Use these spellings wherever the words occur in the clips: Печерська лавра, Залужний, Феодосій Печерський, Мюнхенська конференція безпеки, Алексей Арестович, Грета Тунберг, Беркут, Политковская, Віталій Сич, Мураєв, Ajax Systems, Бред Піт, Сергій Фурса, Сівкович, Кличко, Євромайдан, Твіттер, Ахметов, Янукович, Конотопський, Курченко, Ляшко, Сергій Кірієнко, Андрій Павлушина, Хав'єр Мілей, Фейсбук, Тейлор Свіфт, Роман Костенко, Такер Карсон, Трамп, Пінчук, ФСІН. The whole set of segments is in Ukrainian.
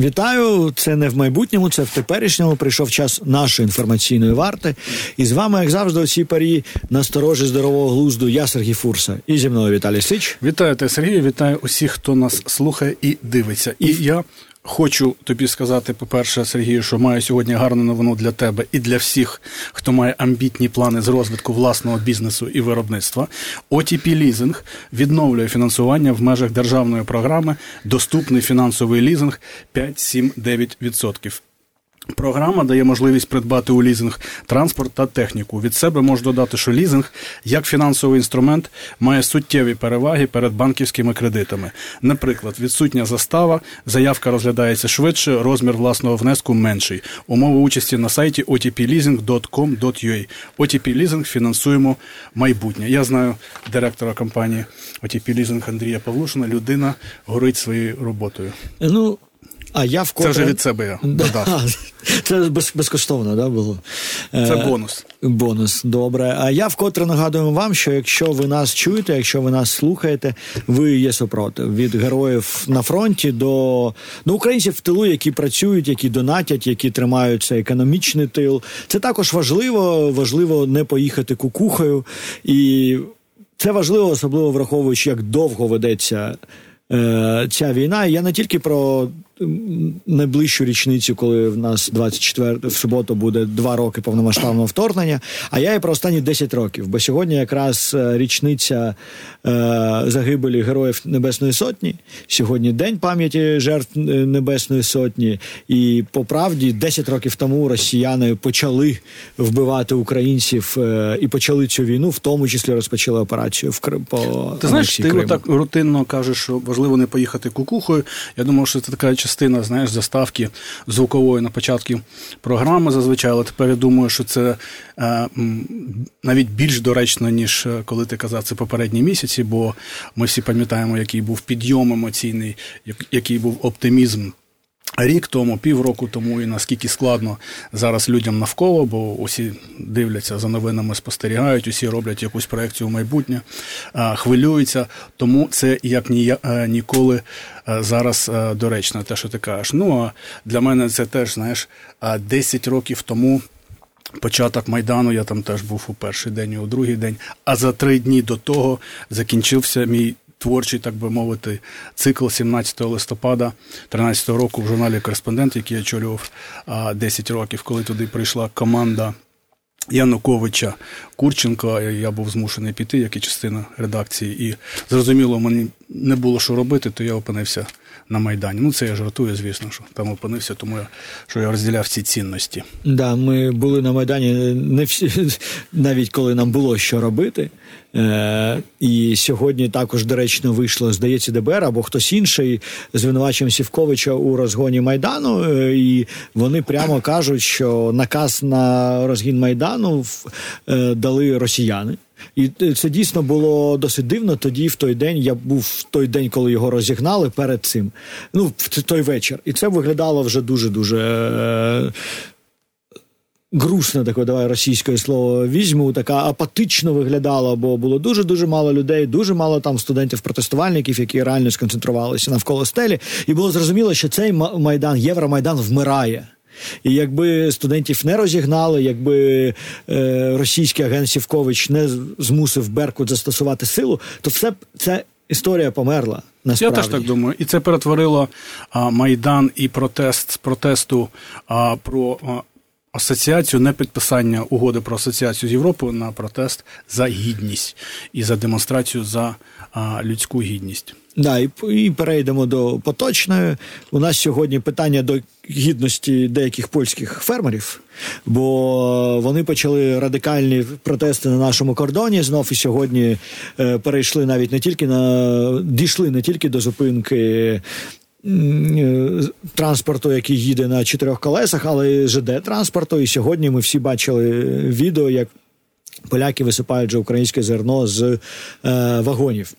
Вітаю, це не в майбутньому, це в теперішньому. Прийшов час нашої інформаційної варти. І з вами, як завжди, у цій парі насторожі здорового глузду. Я Сергій Фурса. І зі мною Віталій Сич. Вітаю тебе, Сергій. Вітаю усіх, хто нас слухає і дивиться. І я хочу тобі сказати, по-перше, Сергію, що маю сьогодні гарну новину для тебе і для всіх, хто має амбітні плани з розвитку власного бізнесу і виробництва. ОТП-лізинг відновлює фінансування в межах державної програми «Доступний фінансовий лізинг 5-7-9%». Програма дає можливість придбати у лізинг транспорт та техніку. Від себе можу додати, що лізинг, як фінансовий інструмент, має суттєві переваги перед банківськими кредитами. Наприклад, відсутня застава, заявка розглядається швидше, розмір власного внеску менший. Умови участі на сайті otplizing.com.ua. OTP-лізинг, фінансуємо майбутнє. Я знаю директора компанії OTP-лізинг Андрія Павлушина. Людина горить своєю роботою. А я вкотре... Це вже від себе я додав. Це безкоштовно, да, було? Це бонус. Бонус, добре. А я вкотре нагадую вам, що якщо ви нас чуєте, якщо ви нас слухаєте, ви є супротив. Від героїв на фронті до українців в тилу, які працюють, які донатять, які тримаються економічний тил. Це також важливо. Важливо не поїхати кукухою. І це важливо, особливо враховуючи, як довго ведеться ця війна. Я не тільки про найближчу річницю, коли в нас 24 в суботу буде 2 роки повномасштабного вторгнення, а я і про останні 10 років, бо сьогодні якраз річниця загибелі героїв Небесної Сотні, сьогодні День пам'яті жертв Небесної Сотні, і по правді 10 років тому росіяни почали вбивати українців і почали цю війну, в тому числі розпочали операцію по анексії Криму. Ти знаєш, ти так рутинно кажеш, що важливо не поїхати кукухою. Я думав, що це така частина, знаєш, заставки звукової на початку програми зазвичай, але тепер я думаю, що це навіть більш доречно, ніж коли ти казав це попередні місяці, бо ми всі пам'ятаємо, який був підйом емоційний, який був оптимізм рік тому, півроку тому, і наскільки складно зараз людям навколо, бо усі дивляться за новинами, спостерігають, усі роблять якусь проекцію в майбутнє, хвилюються, тому це як ніколи зараз доречно, те, що ти кажеш. А для мене це теж, знаєш, 10 років тому початок Майдану, я там теж був у перший день і у другий день, а за 3 дні до того закінчився мій творчий, так би мовити, цикл 17 листопада 2013 року в журналі «Кореспондент», який я очолював 10 років, коли туди прийшла команда Януковича, Курченка, я був змушений піти, як і частина редакції, і зрозуміло, мені не було що робити, то я опинився на Майдані. Це я жартую, звісно, що там опинився, тому що я розділяв ці цінності. Да, ми були на Майдані не всі, навіть коли нам було що робити. І сьогодні також доречно вийшло, здається, ДБР або хтось інший звинувачує Сівковича у розгоні Майдану, і вони прямо кажуть, що наказ на розгін Майдану дали росіяни. І це дійсно було досить дивно. Тоді, в той день, я був в той день, коли його розігнали, перед цим, в той вечір. І це виглядало вже дуже-дуже грустно, таке, давай російське слово візьму, така апатично виглядала, бо було дуже-дуже мало людей, дуже мало там студентів-протестувальників, які реально сконцентрувалися навколо стелі. І було зрозуміло, що цей Майдан, Євромайдан вмирає. І якби студентів не розігнали, якби російський агент Сівкович не змусив Беркут застосувати силу, то все це історія померла. Насправді. Я теж так думаю. І це перетворило Майдан і протест з протесту про асоціацію, не підписання угоди про асоціацію з Європою, на протест за гідність і за демонстрацію за людську гідність. Да, і перейдемо до поточної. У нас сьогодні питання до гідності деяких польських фермерів, бо вони почали радикальні протести на нашому кордоні знов, і сьогодні перейшли навіть не тільки дійшли не тільки до зупинки транспорту, який їде на 4 колесах, але й ЖД-транспорту. І сьогодні ми всі бачили відео, як поляки висипають же українське зерно з вагонів.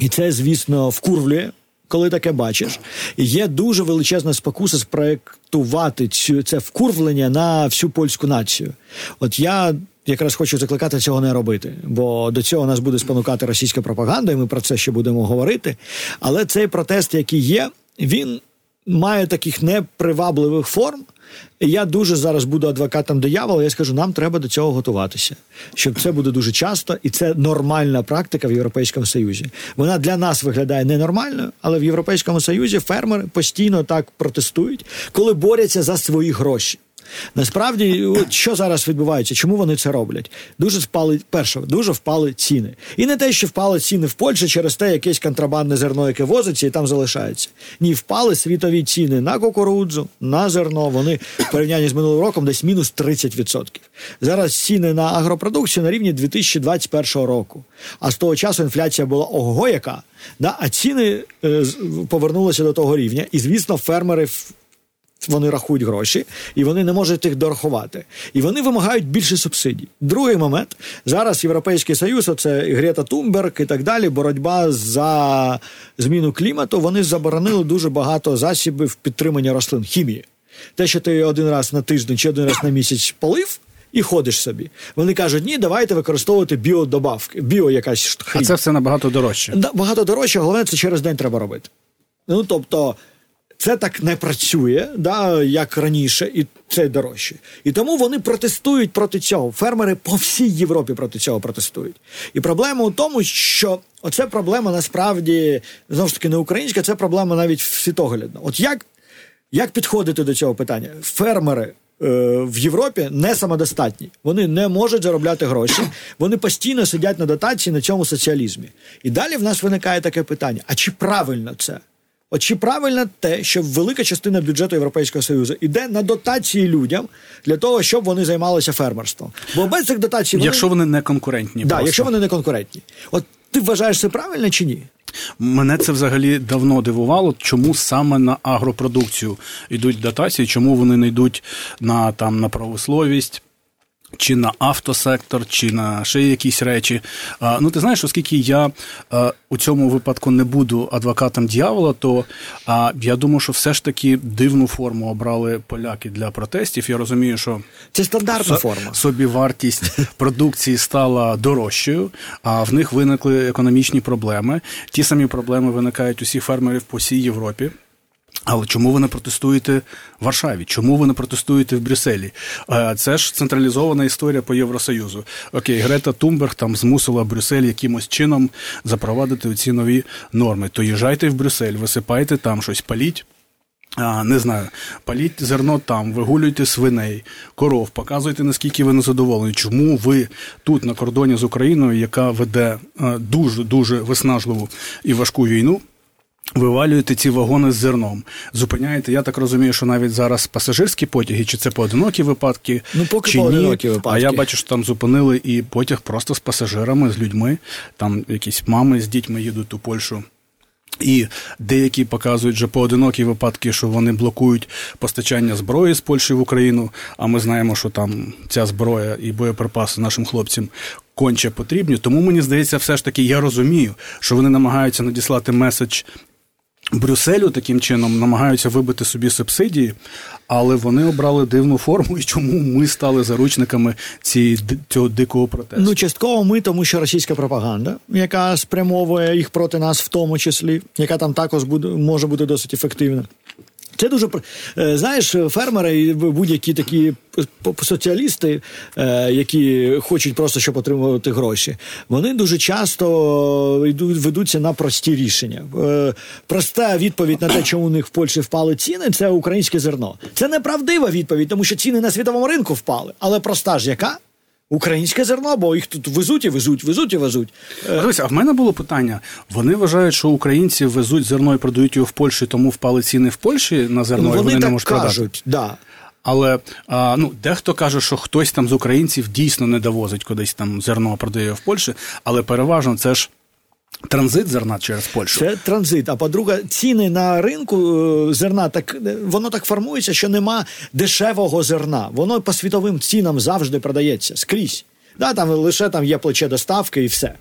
І це, звісно, вкурвлює, коли таке бачиш. І є дуже величезна спокуса спроєктувати це вкурвлення на всю польську націю. От я якраз хочу закликати цього не робити, бо до цього нас буде спонукати російська пропаганда, і ми про це ще будемо говорити. Але цей протест, який є, він має таких непривабливих форм. Я дуже зараз буду адвокатом диявола, я скажу, нам треба до цього готуватися, щоб це буде дуже часто, і це нормальна практика в Європейському Союзі. Вона для нас виглядає ненормальною, але в Європейському Союзі фермери постійно так протестують, коли борються за свої гроші. Насправді, що зараз відбувається? Чому вони це роблять? Дуже впали ціни. І не те, що впали ціни в Польщі через те якесь контрабандне зерно, яке возиться і там залишається. Ні, впали світові ціни на кукурудзу, на зерно. Вони в порівнянні з минулим роком десь мінус 30%. Зараз ціни на агропродукцію на рівні 2021 року. А з того часу інфляція була ого-го яка. Да? А ціни повернулися до того рівня. І, звісно, фермери... Вони рахують гроші, і вони не можуть їх дорахувати. І вони вимагають більше субсидій. Другий момент. Зараз Європейський Союз, це Грета Тунберг і так далі, боротьба за зміну клімату, вони заборонили дуже багато засобів підтримання рослин, хімії. Те, що ти один раз на тиждень чи один раз на місяць полив, і ходиш собі. Вони кажуть, ні, давайте використовувати біодобавки, якась хімія. А це все набагато дорожче. Багато дорожче, головне, це через день треба робити. Ну, тобто... Це так не працює, да, як раніше, і це дорожче. І тому вони протестують проти цього. Фермери по всій Європі проти цього протестують. І проблема у тому, що оце проблема насправді, знову ж таки, не українська, це проблема навіть світоглядна. От як підходити до цього питання? Фермери в Європі не самодостатні. Вони не можуть заробляти гроші. Вони постійно сидять на дотації на цьому соціалізмі. І далі в нас виникає таке питання. А чи правильно це? От чи правильно те, що велика частина бюджету Європейського Союзу йде на дотації людям для того, щоб вони займалися фермерством? Бо без цих дотацій... Якщо вони не конкурентні. Так, якщо вони не конкурентні. От ти вважаєш це правильно чи ні? Мене це взагалі давно дивувало, чому саме на агропродукцію йдуть дотації, чому вони не йдуть на промисловість, чи на автосектор, чи на ще якісь речі. Ну, ти знаєш, оскільки я у цьому випадку не буду адвокатом диявола, то я думаю, що все ж таки дивну форму обрали поляки для протестів. Я розумію, що це стандартна форма. Собівартість продукції стала дорожчою, а в них виникли економічні проблеми. Ті самі проблеми виникають у всіх фермерів по всій Європі. Але чому ви не протестуєте в Варшаві? Чому ви не протестуєте в Брюсселі? Це ж централізована історія по Євросоюзу. Окей, Грета Тунберг там змусила Брюссель якимось чином запровадити ці нові норми. То їжджайте в Брюссель, висипайте там щось, паліть. Не знаю, паліть зерно там, вигулюйте свиней, коров, показуйте, наскільки ви незадоволені. Чому ви тут, на кордоні з Україною, яка веде дуже-дуже виснажливу і важку війну, вивалюєте ці вагони з зерном? Зупиняєте, я так розумію, що навіть зараз пасажирські потяги, чи це поодинокі випадки, чи ні. А я бачу, що там зупинили і потяг просто з пасажирами, з людьми. Там якісь мами з дітьми їдуть у Польщу. І деякі показують вже поодинокі випадки, що вони блокують постачання зброї з Польщі в Україну, а ми знаємо, що там ця зброя і боєприпаси нашим хлопцям конче потрібні. Тому, мені здається, все ж таки я розумію, що вони намагаються надіслати меседж Брюсселю таким чином, намагаються вибити собі субсидії, але вони обрали дивну форму, і чому ми стали заручниками цього дикого протесту? Ну, частково ми, тому що російська пропаганда, яка спрямовує їх проти нас в тому числі, яка там також може бути досить ефективна. Це дуже... Знаєш, фермери і будь-які такі соціалісти, які хочуть просто, щоб отримувати гроші, вони дуже часто ведуться на прості рішення. Проста відповідь на те, чому у них в Польщі впали ціни, це українське зерно. Це неправдива відповідь, тому що ціни на світовому ринку впали. Але проста ж яка? Українське зерно, бо їх тут везуть. Дивись, а в мене було питання. Вони вважають, що українці везуть зерно і продають його в Польщі, тому впали ціни в Польщі на зерно, і вони не можуть продати. Вони так кажуть, да. Але дехто каже, що хтось там з українців дійсно не довозить кудись там зерно, продає в Польщі, але переважно це ж транзит зерна через Польщу. Це транзит. А по-друге, ціни на ринку зерна, воно так формується, що нема дешевого зерна. Воно по світовим цінам завжди продається, скрізь. Да, там лише там є плече доставки і все.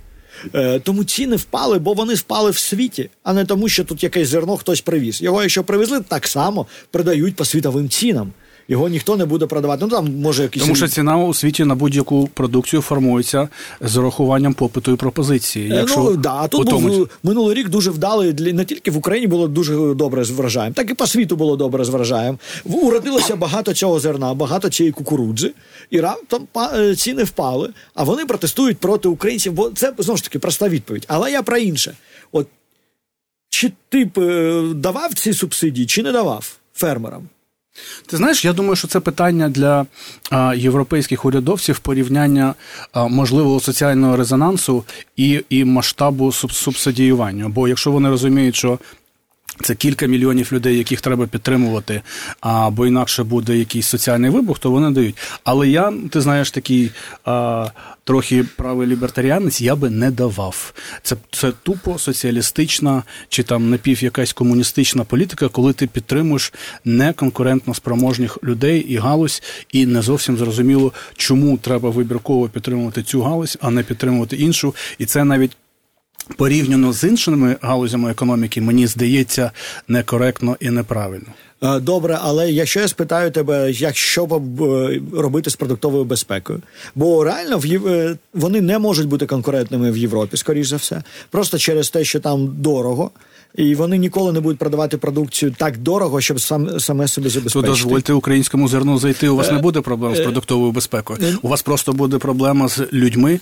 Тому ціни впали, бо вони впали в світі, а не тому, що тут якесь зерно хтось привіз. Його, якщо привезли, так само продають по світовим цінам. його ніхто не буде продавати. Ну, там може якісь... Тому що ціна у світі на будь-яку продукцію формується з урахуванням попиту і пропозиції. Якщо... Ну, да. А тут був минулий рік дуже вдалий, не тільки в Україні було дуже добре з врожаєм, так і по світу було добре з врожаєм. Уродилося багато чого зерна, багато чиї кукурудзи, і раптом ціни впали, а вони протестують проти українців, бо це, знову ж таки, проста відповідь. Але я про інше. От, чи ти давав ці субсидії, чи не давав фермерам? Ти знаєш, я думаю, що це питання для європейських урядовців порівняння можливого соціального резонансу і масштабу субсидіювання. Бо якщо вони розуміють, що це кілька мільйонів людей, яких треба підтримувати, бо інакше буде якийсь соціальний вибух, то вони дають. Але я, ти знаєш, такий трохи правий лібертаріанець, я би не давав. Це тупо соціалістична чи там напів якась комуністична політика, коли ти підтримуєш неконкурентно спроможних людей і галузь, і не зовсім зрозуміло, чому треба вибірково підтримувати цю галузь, а не підтримувати іншу. І це навіть порівняно з іншими галузями економіки, мені здається, некоректно і неправильно. Добре, але якщо я спитаю тебе, якщо робити з продуктовою безпекою? Бо реально вони не можуть бути конкурентними в Європі, скоріш за все. Просто через те, що там дорого. І вони ніколи не будуть продавати продукцію так дорого, щоб саме себе забезпечити. То дозвольте українському зерну зайти. У вас не буде проблем з продуктовою безпекою. У вас просто буде проблема з людьми,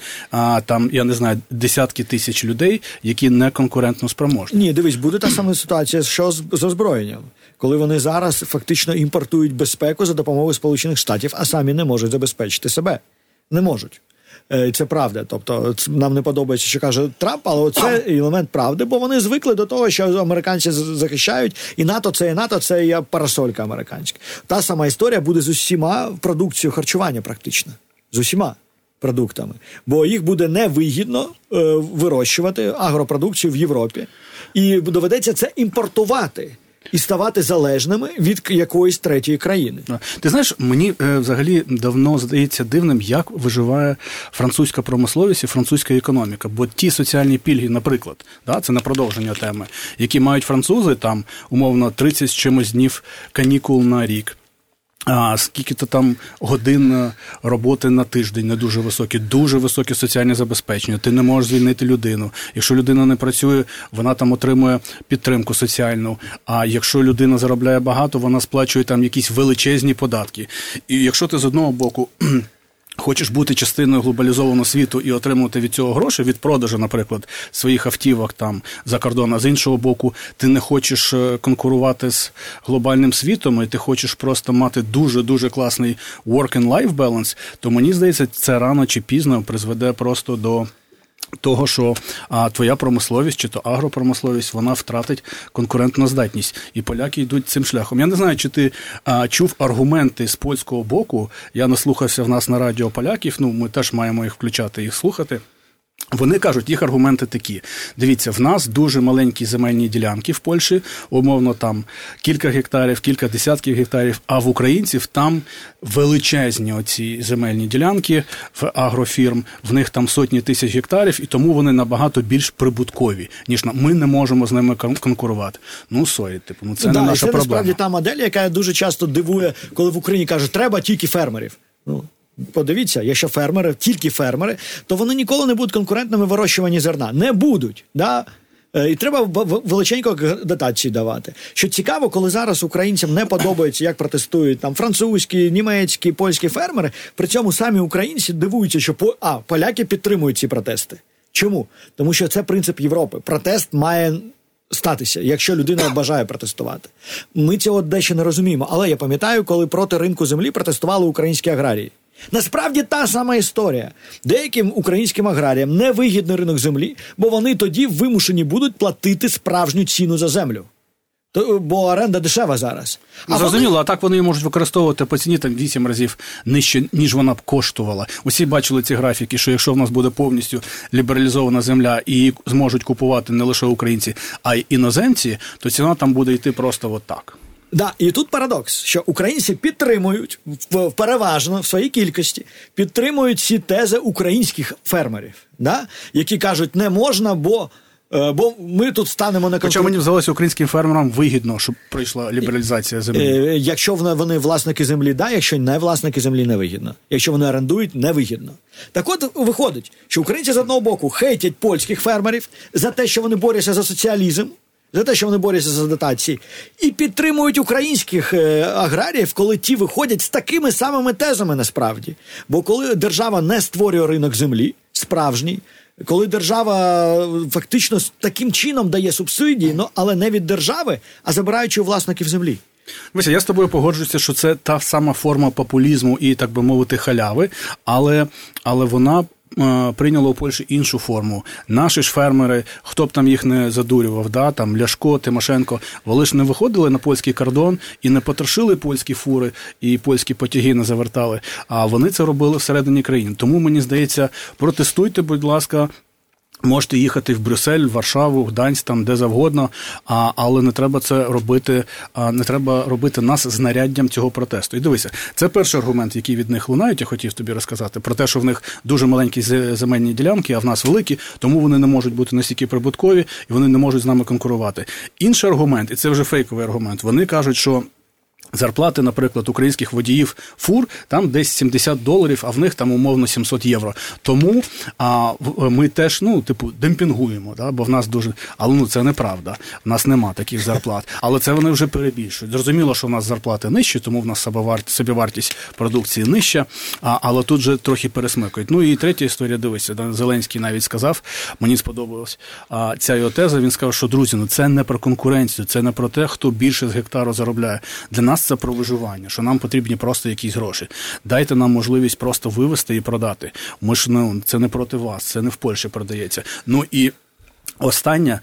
там, я не знаю, десятки тисяч людей, які не конкурентно спроможні. Ні, дивись, буде та сама ситуація, що з озброєнням. Коли вони зараз фактично імпортують безпеку за допомогою Сполучених Штатів, а самі не можуть забезпечити себе. Не можуть. Це правда. Тобто, нам не подобається, що каже Трамп, але це елемент правди, бо вони звикли до того, що американці захищають, і НАТО, це і парасолька американська. Та сама історія буде з усіма продукцією харчування практично. З усіма продуктами. Бо їх буде невигідно вирощувати, агропродукцію в Європі. І доведеться це імпортувати. І ставати залежними від якоїсь третьої країни. Ти знаєш, мені взагалі давно здається дивним, як виживає французька промисловість і французька економіка. Бо ті соціальні пільги, наприклад, да, це на продовження теми, які мають французи, там, умовно, 30 з чимось днів канікул на рік. Скільки-то там годин роботи на тиждень, не дуже високі соціальні забезпечення. Ти не можеш звільнити людину. Якщо людина не працює, вона там отримує підтримку соціальну. А якщо людина заробляє багато, вона сплачує там якісь величезні податки. І якщо ти з одного боку... хочеш бути частиною глобалізованого світу і отримувати від цього гроші, від продажу, наприклад, своїх автівок там за кордон, а з іншого боку, ти не хочеш конкурувати з глобальним світом, і ти хочеш просто мати дуже-дуже класний work and life balance, то мені здається, це рано чи пізно призведе просто до того, що твоя промисловість, чи то агропромисловість, вона втратить конкурентну здатність. І поляки йдуть цим шляхом. Я не знаю, чи ти чув аргументи з польського боку. Я наслухався в нас на радіо поляків, ну, ми теж маємо їх включати, їх слухати. Вони кажуть, їх аргументи такі. Дивіться, в нас дуже маленькі земельні ділянки в Польщі, умовно там кілька гектарів, кілька десятків гектарів, а в українців там величезні оці земельні ділянки в агрофірм, в них там сотні тисяч гектарів, і тому вони набагато більш прибуткові, ніж ми не можемо з ними конкурувати. Ну, сорі, типу, ну це не наша проблема. Це насправді та модель, яка дуже часто дивує, коли в Україні кажуть, треба тільки фермерів. Ну, подивіться, якщо фермери, тільки фермери, то вони ніколи не будуть конкурентними в вирощуванні зерна. Не будуть, да? І треба величенько дотації давати. Що цікаво, коли зараз українцям не подобається, як протестують там французькі, німецькі, польські фермери, при цьому самі українці дивуються, що поляки підтримують ці протести. Чому? Тому що це принцип Європи. Протест має статися, якщо людина бажає протестувати. Ми цього дещо не розуміємо. Але я пам'ятаю, коли проти ринку землі протестували українські аграрії. Насправді та сама історія. Деяким українським аграріям невигідний ринок землі, бо вони тоді вимушені будуть платити справжню ціну за землю. Бо оренда дешева зараз. Зрозуміло, а так вони можуть використовувати по ціні там 8 разів нижче, ніж вона б коштувала. Усі бачили ці графіки, що якщо в нас буде повністю лібералізована земля і зможуть купувати не лише українці, а й іноземці, то ціна там буде йти просто отак. Да, і тут парадокс, що українці підтримують, переважно, в своїй кількості, підтримують ці тези українських фермерів, да? Які кажуть, не можна, бо бо ми тут станемо на конкуренцію. Хоча мені здалося, українським фермерам вигідно, щоб пройшла лібералізація землі. Якщо вони власники землі, да, якщо не власники землі, не вигідно. Якщо вони орендують, не вигідно. Так от виходить, що українці з одного боку хейтять польських фермерів за те, що вони борються за соціалізм, за те, що вони борються за дотації, і підтримують українських аграріїв, коли ті виходять з такими самими тезами насправді. Бо коли держава не створює ринок землі, справжній, коли держава фактично таким чином дає субсидії, але не від держави, а забираючи у власників землі. Вася, я з тобою погоджуюся, що це та сама форма популізму і, так би мовити, халяви, але вона прийняла у Польщі іншу форму. Наші ж фермери, хто б там їх не задурював, да, там Ляшко, Тимошенко, вони ж не виходили на польський кордон і не потрошили польські фури і польські потяги не завертали, а вони це робили всередині країн. Тому, мені здається, протестуйте, будь ласка, можете їхати в Брюссель, в Варшаву, в Гданськ, там де завгодно, але не треба це робити, не треба робити нас знаряддям цього протесту. І дивися, це перший аргумент, який від них лунають, я хотів тобі розказати, про те, що в них дуже маленькі земельні ділянки, а в нас великі, тому вони не можуть бути настільки прибуткові, і вони не можуть з нами конкурувати. Інший аргумент, і це вже фейковий аргумент, вони кажуть, що зарплати, наприклад, українських водіїв фур, там десь $70, а в них там умовно €700. Тому ми теж, демпінгуємо, да? Бо в нас дуже... Але, це неправда, в нас нема таких зарплат. Але це вони вже перебільшують. Зрозуміло, що в нас зарплати нижчі, тому в нас собівартість продукції нижча, але тут же трохи пересмикують. І третя історія, дивися, Зеленський навіть сказав, мені сподобалась ця його теза, він сказав, що, друзі, це не про конкуренцію, це не про те, хто більше з гектару заробляє. Для нас це про виживання, що нам потрібні просто якісь гроші. Дайте нам можливість просто вивезти і продати. Ми ж це не проти вас, це не в Польщі продається. І останнє,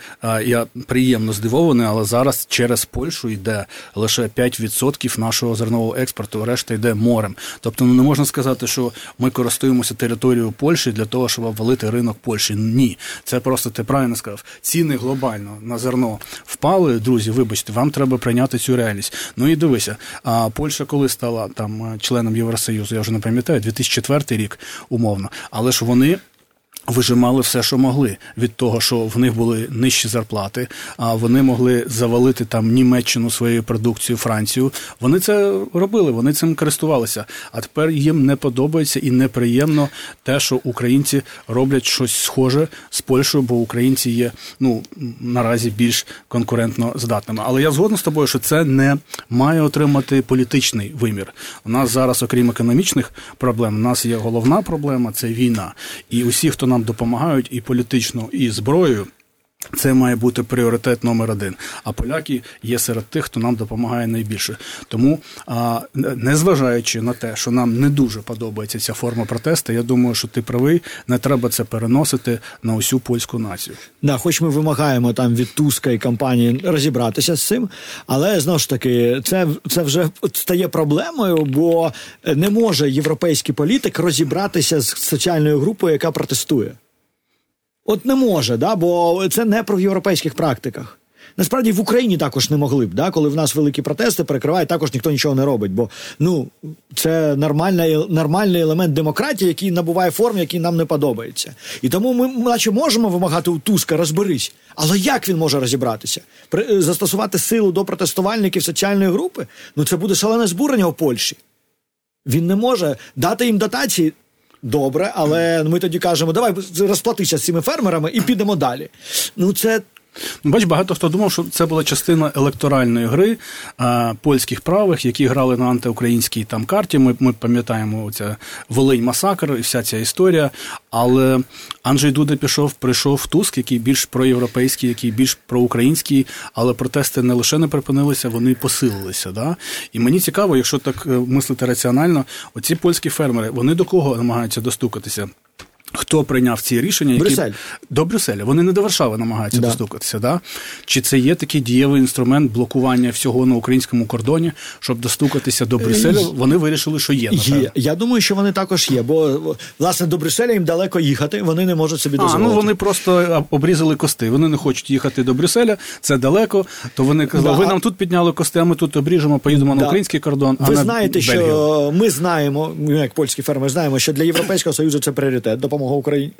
я приємно здивований, але зараз через Польщу йде лише 5% нашого зернового експорту, решта йде морем. Тобто, не можна сказати, що ми користуємося територією Польщі для того, щоб обвалити ринок Польщі. Ні. Це просто, ти правильно сказав, ціни глобально на зерно впали. Друзі, вибачте, вам треба прийняти цю реальність. І дивися, Польща коли стала там членом Євросоюзу, я вже не пам'ятаю, 2004 рік умовно, але ж вони... вижимали все, що могли від того, що в них були нижчі зарплати, а вони могли завалити там Німеччину своєю продукцією, Францію. Вони це робили, вони цим користувалися. А тепер їм не подобається і неприємно те, що українці роблять щось схоже з Польщею, бо українці є, наразі більш конкурентно здатними. Але я згоден з тобою, що це не має отримати політичний вимір. У нас зараз, окрім економічних проблем, у нас є головна проблема – це війна. І усі, хто нам допомагають і політично, і зброєю, це має бути пріоритет номер 1. А поляки є серед тих, хто нам допомагає найбільше. Тому, незважаючи на те, що нам не дуже подобається ця форма протесту, я думаю, що ти правий, не треба це переносити на усю польську націю. Да, хоч ми вимагаємо там від Туска і компанії розібратися з цим, але, знову ж таки, це вже стає проблемою, бо не може європейський політик розібратися з соціальною групою, яка протестує. От не може, да? Бо це не про в європейських практиках. Насправді в Україні також не могли б, да? Коли в нас великі протести перекривають, також ніхто нічого не робить. Бо це нормальний елемент демократії, який набуває форм, який нам не подобається. І тому ми наче можемо вимагати у Туска розберись. Але як він може розібратися? Застосувати силу до протестувальників соціальної групи? Це буде шалене збурення у Польщі. Він не може дати їм дотації. Добре, але ми тоді кажемо, давай розплатися з цими фермерами і підемо далі. Це... Бач, багато хто думав, що це була частина електоральної гри польських правих, які грали на антиукраїнській там карті. Ми пам'ятаємо оця Волинь-масакр і вся ця історія. Але Анджей Дуда прийшов Туск, який більш проєвропейський, який більш проукраїнський, але протести не лише не припинилися, вони посилилися. Да? І мені цікаво, якщо так мислити раціонально, оці польські фермери, вони до кого намагаються достукатися? Хто прийняв ці рішення? Брюссель. До Брюсселя. Вони не до Варшави намагаються достукатися. Да? Чи це є такий дієвий інструмент блокування всього на українському кордоні, щоб достукатися до Брюсселя? Вони вирішили, що є. Є. Я думаю, що вони також є, бо, власне, до Брюсселя їм далеко їхати, вони не можуть собі дозволити. Вони просто обрізали кости. Вони не хочуть їхати до Брюсселя, це далеко, то вони казали, ви нам тут підняли кости, а ми тут обріжемо, поїдемо на український кордон, а ви на знаєте, Бельгію. Що ми знаємо, як польські фермери знаємо, що для Європейського Союзу це пріоритет. Допомога Україні.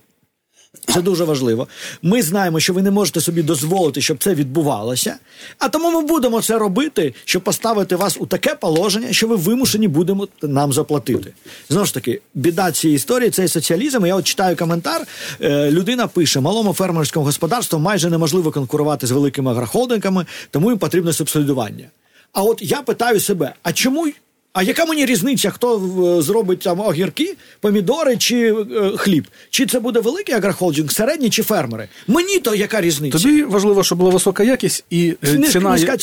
Це дуже важливо. Ми знаємо, що ви не можете собі дозволити, щоб це відбувалося. А тому ми будемо це робити, щоб поставити вас у таке положення, що ви вимушені будемо нам заплатити. Знову ж таки, біда цієї історії – це соціалізм. Я от читаю коментар. Людина пише, малому фермерському господарству майже неможливо конкурувати з великими агрохолдингами, тому їм потрібне субсидування. А от я питаю себе, а чому... А яка мені різниця, хто зробить там огірки, помідори чи хліб? Чи це буде великий агрохолдинг, середній чи фермери? Мені то яка різниця? Тобі важливо, щоб була висока якість і низька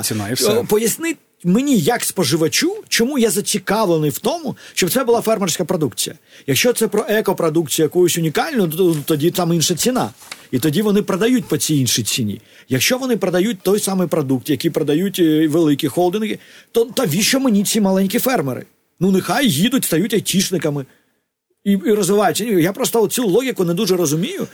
ціна, і все. Поясни мені, як споживачу, чому я зацікавлений в тому, щоб це була фермерська продукція. Якщо це про екопродукцію якусь унікальну, то тоді там інша ціна. І тоді вони продають по цій іншій ціні. Якщо вони продають той самий продукт, який продають великі холдинги, то навіщо мені ці маленькі фермери? Ну, нехай їдуть, стають айтішниками і розвиваються. Я просто цю логіку не дуже розумію.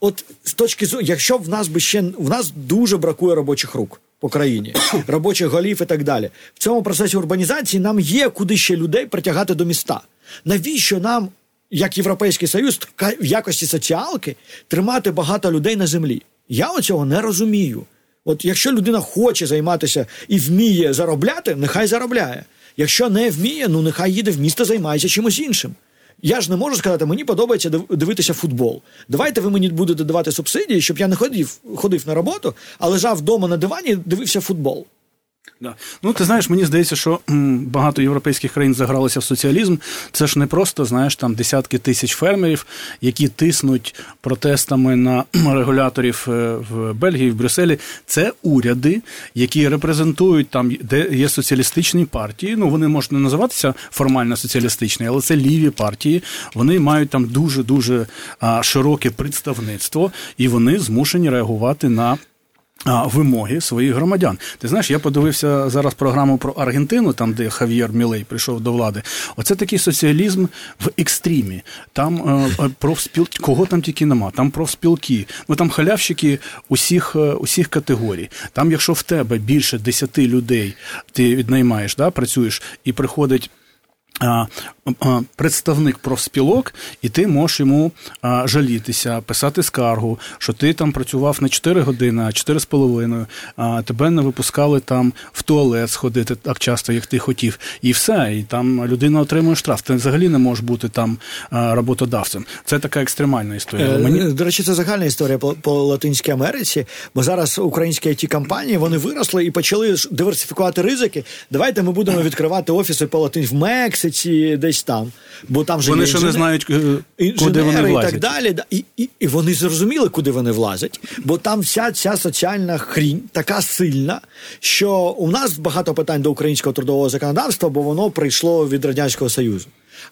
От з точки зору, якщо в нас би ще... В нас дуже бракує робочих рук по країні, робочих голів і так далі. В цьому процесі урбанізації нам є куди ще людей притягати до міста. Навіщо нам... як Європейський Союз, в якості соціалки тримати багато людей на землі. Я оцього не розумію. От якщо людина хоче займатися і вміє заробляти, нехай заробляє. Якщо не вміє, ну нехай їде в місто, займається чимось іншим. Я ж не можу сказати, мені подобається дивитися футбол. Давайте ви мені будете давати субсидії, щоб я не ходив на роботу, а лежав вдома на дивані і дивився футбол. Да. Ну, ти знаєш, мені здається, що багато європейських країн загралися в соціалізм. Це ж не просто, знаєш, там десятки тисяч фермерів, які тиснуть протестами на регуляторів в Бельгії, в Брюсселі. Це уряди, які репрезентують там, де є соціалістичні партії. Ну, вони можуть не називатися формально соціалістичні, але це ліві партії. Вони мають там дуже-дуже широке представництво, і вони змушені реагувати на вимоги своїх громадян. Ти знаєш, я подивився зараз програму про Аргентину, там, де Хав'єр Мілей прийшов до влади. Оце такий соціалізм в екстримі. Там профспілки, кого там тільки нема, там профспілки, ну там халявщики усіх категорій. Там, якщо в тебе більше 10 людей ти віднаймаєш, да, працюєш, і приходить представник профспілок, і ти можеш йому жалітися, писати скаргу, що ти там працював не 4 години, а 4,5, тебе не випускали там в туалет сходити так часто, як ти хотів, і все, і там людина отримує штраф. Ти взагалі не можеш бути там роботодавцем. Це така екстремальна історія. До речі, це загальна історія по Латинській Америці, бо зараз українські IT-компанії, вони виросли і почали диверсифікувати ризики. Давайте ми будемо відкривати офіси по Латинській в Мексиці, десь там, бо там же вони ще не знають, куди вони влазять. І так далі. І вони зрозуміли, куди вони влазять, бо там вся ця соціальна хрінь така сильна, що у нас багато питань до українського трудового законодавства, бо воно прийшло від Радянського Союзу.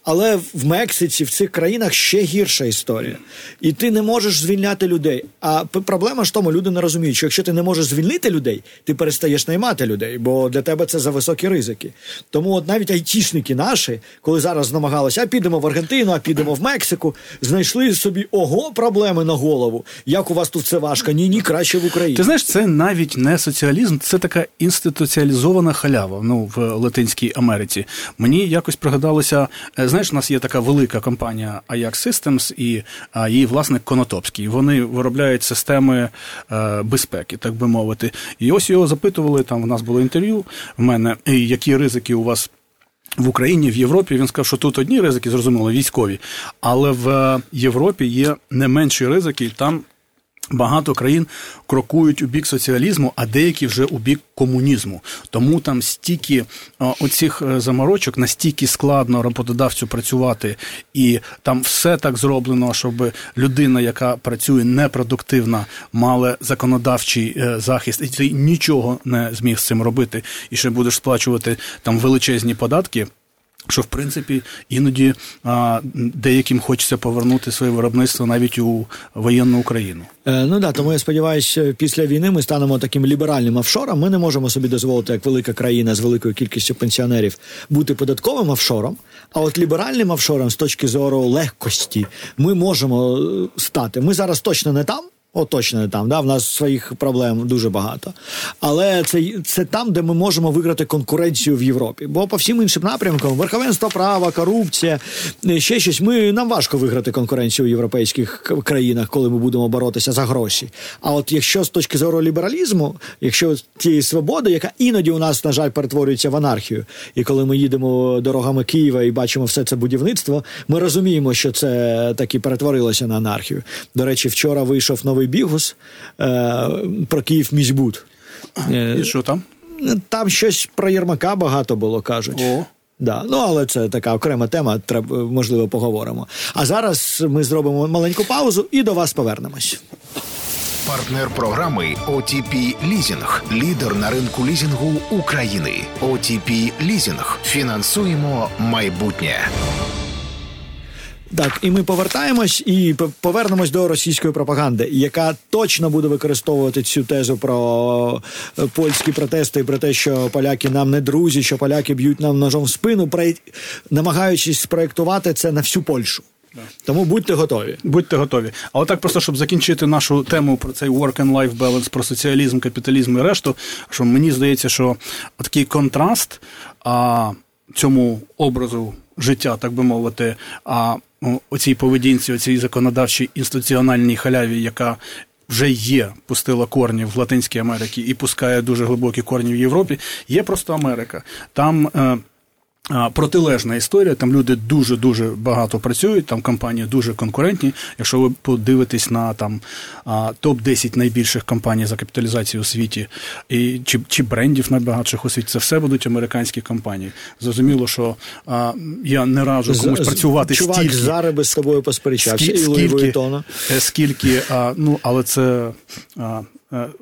Але в Мексиці, в цих країнах ще гірша історія. І ти не можеш звільняти людей. А проблема ж тому, люди не розуміють, що якщо ти не можеш звільнити людей, ти перестаєш наймати людей, бо для тебе це за високі ризики. Тому от навіть айтішники наші, коли зараз намагалися, а підемо в Аргентину, а підемо в Мексику, знайшли собі, проблеми на голову. Як у вас тут це важко? Ні, краще в Україні. Ти знаєш, це навіть не соціалізм, це така інституціалізована халява, ну, в Латинській Америці. Мені якось пригадалося... Знаєш, у нас є така велика компанія Ajax Systems і її власник Конотопський. Вони виробляють системи безпеки, так би мовити. І ось його запитували, там у нас було інтерв'ю в мене, які ризики у вас в Україні, в Європі. Він сказав, що тут одні ризики, зрозуміло, військові, але в Європі є не менші ризики, там багато країн крокують у бік соціалізму, а деякі вже у бік комунізму. Тому там стільки оцих заморочок, настільки складно роботодавцю працювати, і там все так зроблено, щоб людина, яка працює непродуктивна, мала законодавчий захист, і ти нічого не зміг з цим робити, і ще будеш сплачувати там величезні податки, що, в принципі, іноді деяким хочеться повернути своє виробництво навіть у воєнну Україну. Тому я сподіваюся, після війни ми станемо таким ліберальним офшором. Ми не можемо собі дозволити, як велика країна з великою кількістю пенсіонерів, бути податковим офшором. А от ліберальним офшором з точки зору легкості ми можемо стати. Ми зараз точно не там, оточене там. Да? В нас своїх проблем дуже багато. Але це там, де ми можемо виграти конкуренцію в Європі. Бо по всім іншим напрямкам, верховенство права, корупція, ще щось, нам важко виграти конкуренцію в європейських країнах, коли ми будемо боротися за гроші. А от якщо з точки зору лібералізму, якщо тієї свободи, яка іноді у нас, на жаль, перетворюється в анархію, і коли ми їдемо дорогами Києва і бачимо все це будівництво, ми розуміємо, що це таки перетворилося на анархію. До речі, вчора вийшов новий бігус про Київ міськбуд. І що там? Там щось про Єрмака багато було, кажуть. О. Да. Але це така окрема тема, можливо, поговоримо. А зараз ми зробимо маленьку паузу і до вас повернемось. Партнер програми «ОТП-лізинг». Лідер на ринку лізингу України. «ОТП-лізинг». Фінансуємо майбутнє. Так, і ми повертаємось і повернемось до російської пропаганди, яка точно буде використовувати цю тезу про польські протести і про те, що поляки нам не друзі, що поляки б'ють нам ножом в спину, намагаючись спроєктувати це на всю Польщу. Тому будьте готові. Будьте готові. Але так просто, щоб закінчити нашу тему про цей work and life balance, про соціалізм, капіталізм і решту, що мені здається, що такий контраст цьому образу життя, так би мовити, оцій поведінці, оцій законодавчій інституціональній халяві, яка вже є, пустила корні в Латинській Америці і пускає дуже глибокі корні в Європі, є просто Америка. Там протилежна історія, там люди дуже-дуже багато працюють, там компанії дуже конкурентні. Якщо ви подивитесь на там топ-10 найбільших компаній за капіталізацією у світі, і, чи брендів найбагатших у світі, це все будуть американські компанії. Зрозуміло, що я не раджу комусь працювати чувак, стільки. Чувак зараби з тобою посперечався, і Луї Вуїтона. Скільки, але це...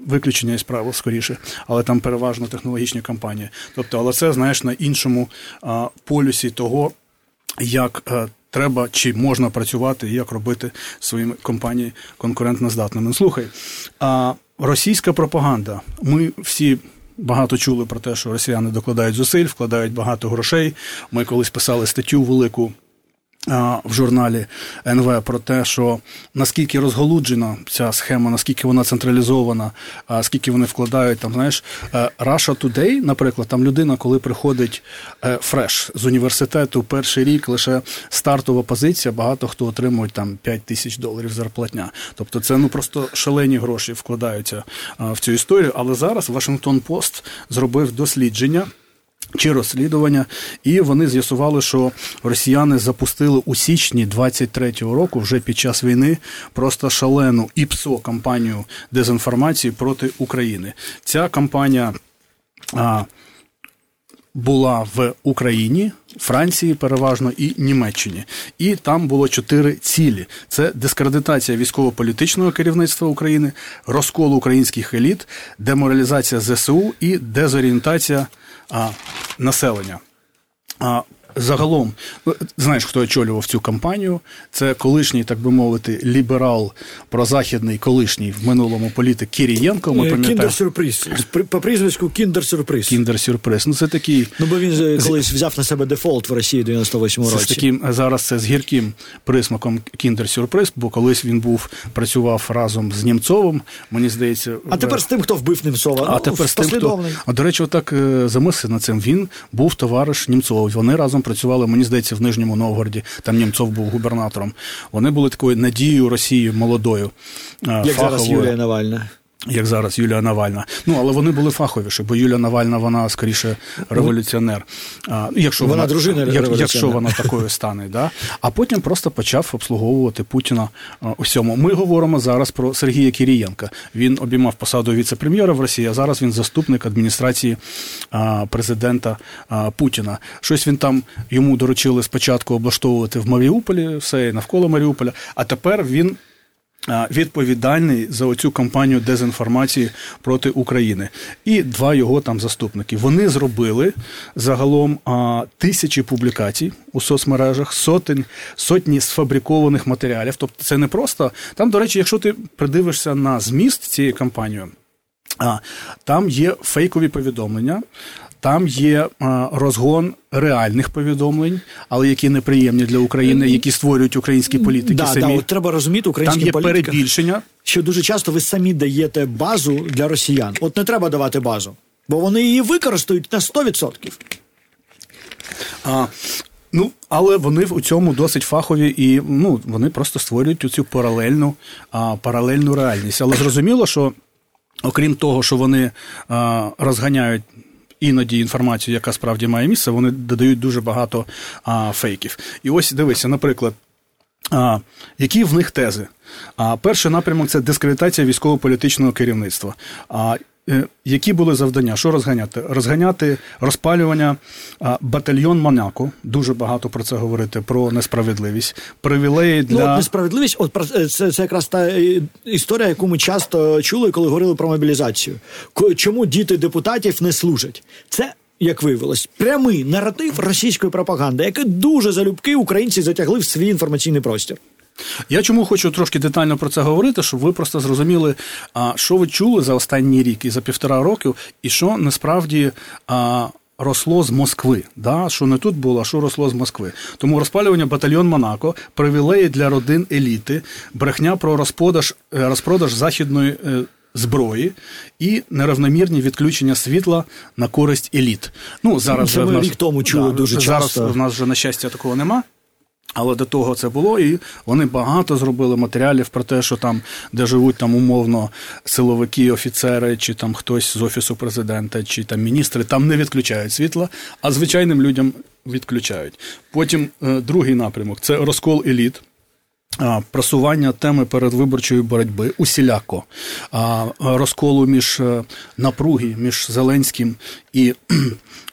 виключення із правил скоріше, але там переважно технологічні компанії. Тобто, але це, знаєш, на іншому полюсі того, як треба чи можна працювати, як робити свої компанії конкурентноздатними. Слухай, російська пропаганда. Ми всі багато чули про те, що росіяни докладають зусиль, вкладають багато грошей. Ми колись писали статтю велику в журналі НВ про те, що наскільки розголуджена ця схема, наскільки вона централізована, скільки вони вкладають, там, знаєш, Russia Today, наприклад, там людина, коли приходить фреш з університету, перший рік лише стартова позиція, багато хто отримує там $5,000 зарплатня. Тобто це просто шалені гроші вкладаються в цю історію, але зараз Washington Post зробив дослідження чи розслідування, і вони з'ясували, що росіяни запустили у січні 23-го року, вже під час війни, просто шалену ІПСО-кампанію дезінформації проти України. Ця кампанія була в Україні, Франції переважно і Німеччині. І там було 4 цілі. Це дискредитація військово-політичного керівництва України, розкол українських еліт, деморалізація ЗСУ і дезорієнтація населення. Загалом, знаєш, хто очолював цю кампанію? Це колишній, так би мовити, ліберал, прозахідний, колишній в минулому політик Кірієнко. Ми пам'ятаємо. Кіндер-сюрприз. По прізвиську Кіндер-сюрприз. Кіндер-сюрприз. Це такий... бо він колись взяв на себе дефолт в Росії в 98-му році. Зараз це з гірким присмаком Кіндер-сюрприз, бо колись він працював разом з Німцовим, мені здається... А тепер з тим, хто вбив Німцова. А тепер з тим, хто... До речі, отак замислився над цим. Він був товариш Німцова. Вони разом працювали, мені здається, в Нижньому Новгороді. Там Німцов був губернатором. Вони були такою надією Росії молодою. Як фаховою. Зараз Юлія Навальна. Як зараз Юлія Навальна. Але вони були фаховіші, бо Юлія Навальна, вона, скоріше, революціонер. Якщо вона дружина революціонера. Якщо вона такою стане. Да? А потім просто почав обслуговувати Путіна у всьому. Ми говоримо зараз про Сергія Кірієнка. Він обіймав посаду віце-прем'єра в Росії, а зараз він заступник адміністрації президента Путіна. Щось він там, йому доручили спочатку облаштовувати в Маріуполі, все і навколо Маріуполя, а тепер він відповідальний за оцю кампанію дезінформації проти України. І 2 його там заступники. Вони зробили загалом тисячі публікацій у соцмережах, сотні сфабрикованих матеріалів. Тобто це не просто... Там, до речі, якщо ти придивишся на зміст цієї кампанії, там є фейкові повідомлення, Там є розгон реальних повідомлень, але які неприємні для України, які створюють українські політики самі. Да, от треба розуміти, українські політики. Там є перебільшення. Що дуже часто ви самі даєте базу для росіян. От не треба давати базу, бо вони її використають на 100%. Але вони у цьому досить фахові і вони просто створюють цю паралельну реальність. Але зрозуміло, що окрім того, що вони розганяють іноді інформацію, яка справді має місце, вони додають дуже багато фейків. І ось дивися, наприклад, які в них тези. Перший напрямок – це дискредитація військово-політичного керівництва. Які були завдання? Що розганяти? Розганяти розпалювання батальйон Монако. Дуже багато про це говорити, про несправедливість. Привілеї для... несправедливість, це якраз та історія, яку ми часто чули, коли говорили про мобілізацію. Чому діти депутатів не служать? Це, як виявилось, прямий наратив російської пропаганди, який дуже залюбки українці затягли в свій інформаційний простір. Я чому хочу трошки детально про це говорити, щоб ви просто зрозуміли, що ви чули за останній рік і за 1,5 року, і що насправді росло з Москви. Да? Що не тут було, а що росло з Москви. Тому розпалювання батальйон Монако, привілеї для родин еліти, брехня про розпродаж західної зброї і неравномірні відключення світла на користь еліт. Зараз в нас вже, на щастя, такого нема. Але до того це було, і вони багато зробили матеріалів про те, що там, де живуть там умовно силовики, офіцери, чи там хтось з Офісу Президента, чи там міністри, там не відключають світла, а звичайним людям відключають. Потім другий напрямок – це розкол еліт, просування теми передвиборчої боротьби усіляко, розколу між напруги, між Зеленським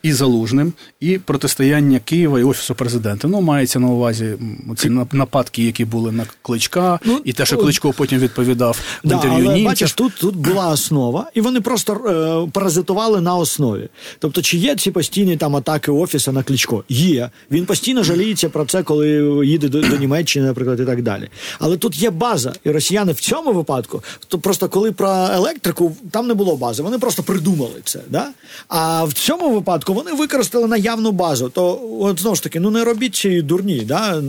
і Залужним, і протистояння Києва і Офісу Президента. Мається на увазі ці нападки, які були на Кличка, і те, що Кличко потім відповідав в інтерв'ю Німців. Бачиш, тут була основа, і вони просто паразитували на основі. Тобто, чи є ці постійні там атаки Офіса на Кличко? Є. Він постійно жаліється про це, коли їде до Німеччини, наприклад, і так далі. Але тут є база, і росіяни в цьому випадку, то просто коли про електрику, там не було бази, вони просто придумали це, да? А в цьому випадку вони використали наявну базу, то от, знову ж таки, не робіть ці дурні. Да?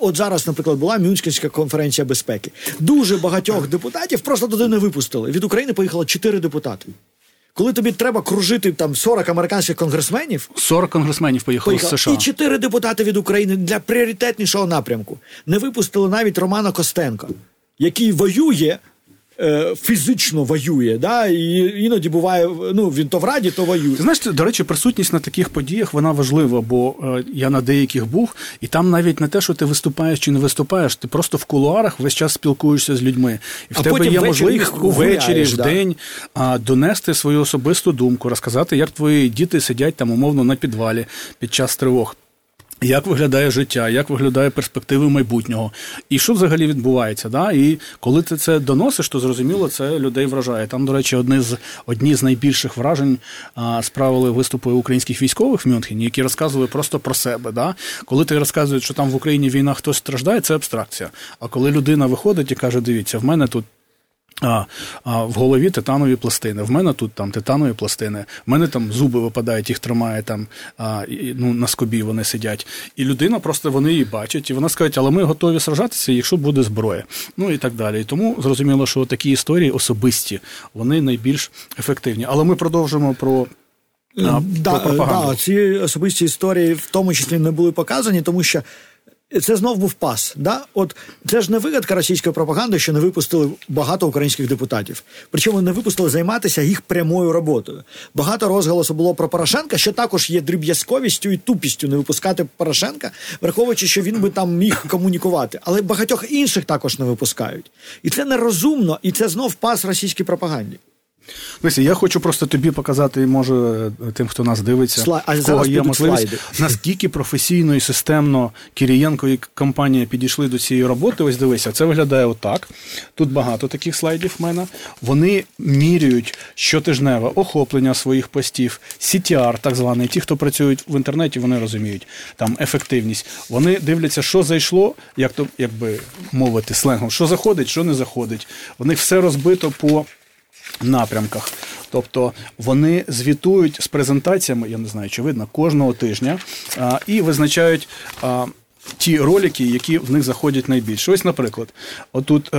От зараз, наприклад, була Мюнхенська конференція безпеки. Дуже багатьох депутатів просто туди не випустили. Від України поїхало 4 депутати. Коли тобі треба кружити там 40 американських конгресменів... 40 конгресменів поїхало з США. І 4 депутати від України для пріоритетнішого напрямку. Не випустили навіть Романа Костенка, який воює... фізично воює, да? І іноді буває, він то в Раді, то воює. Знаєш, до речі, присутність на таких подіях, вона важлива, бо я на деяких був, і там навіть не те, що ти виступаєш чи не виступаєш, ти просто в кулуарах весь час спілкуєшся з людьми. І в тебе є можливість увечері, вдень донести свою особисту думку, розказати, як твої діти сидять там умовно на підвалі під час тривог. Як виглядає життя, як виглядає перспективи майбутнього, і що взагалі відбувається, да? І коли ти це доносиш, то зрозуміло, це людей вражає. Там, до речі, одні з найбільших вражень справили виступи українських військових в Мюнхені, які розказували просто про себе, да? Коли ти розказуєш, що там в Україні війна, хтось страждає, це абстракція. А коли людина виходить і каже: дивіться, в мене тут в голові титанові пластини, в мене тут там титанові пластини, в мене там зуби випадають, їх тримає там, на скобі вони сидять. І людина просто, вони її бачать, і вона скаже: але ми готові сражатися, якщо буде зброя. І так далі. І тому зрозуміло, що такі історії особисті, вони найбільш ефективні. Але ми продовжимо про пропаганду. Ці особисті історії в тому числі не були показані, тому що це знов був пас, да? От це ж не вигадка російської пропаганди, що не випустили багато українських депутатів. Причому не випустили займатися їх прямою роботою. Багато розголосу було про Порошенка, що також є дріб'язковістю і тупістю не випускати Порошенка, враховуючи, що він би там міг комунікувати. Але багатьох інших також не випускають. І це нерозумно, і це знов пас російській пропаганді. Лисі, я хочу просто тобі показати, може, тим, хто нас дивиться, кого є можливість, наскільки професійно і системно Кірієнко і компанія підійшли до цієї роботи. Ось дивися, це виглядає отак. Тут багато таких слайдів в мене. Вони міряють щотижневе охоплення своїх постів, CTR, так званий. Ті, хто працюють в інтернеті, вони розуміють там ефективність. Вони дивляться, що зайшло, як би мовити сленгом, що заходить, що не заходить. У них все розбито по напрямках. Тобто вони звітують з презентаціями, я не знаю, чи видно, кожного тижня і визначають ті ролики, які в них заходять найбільше. Ось, наприклад, отут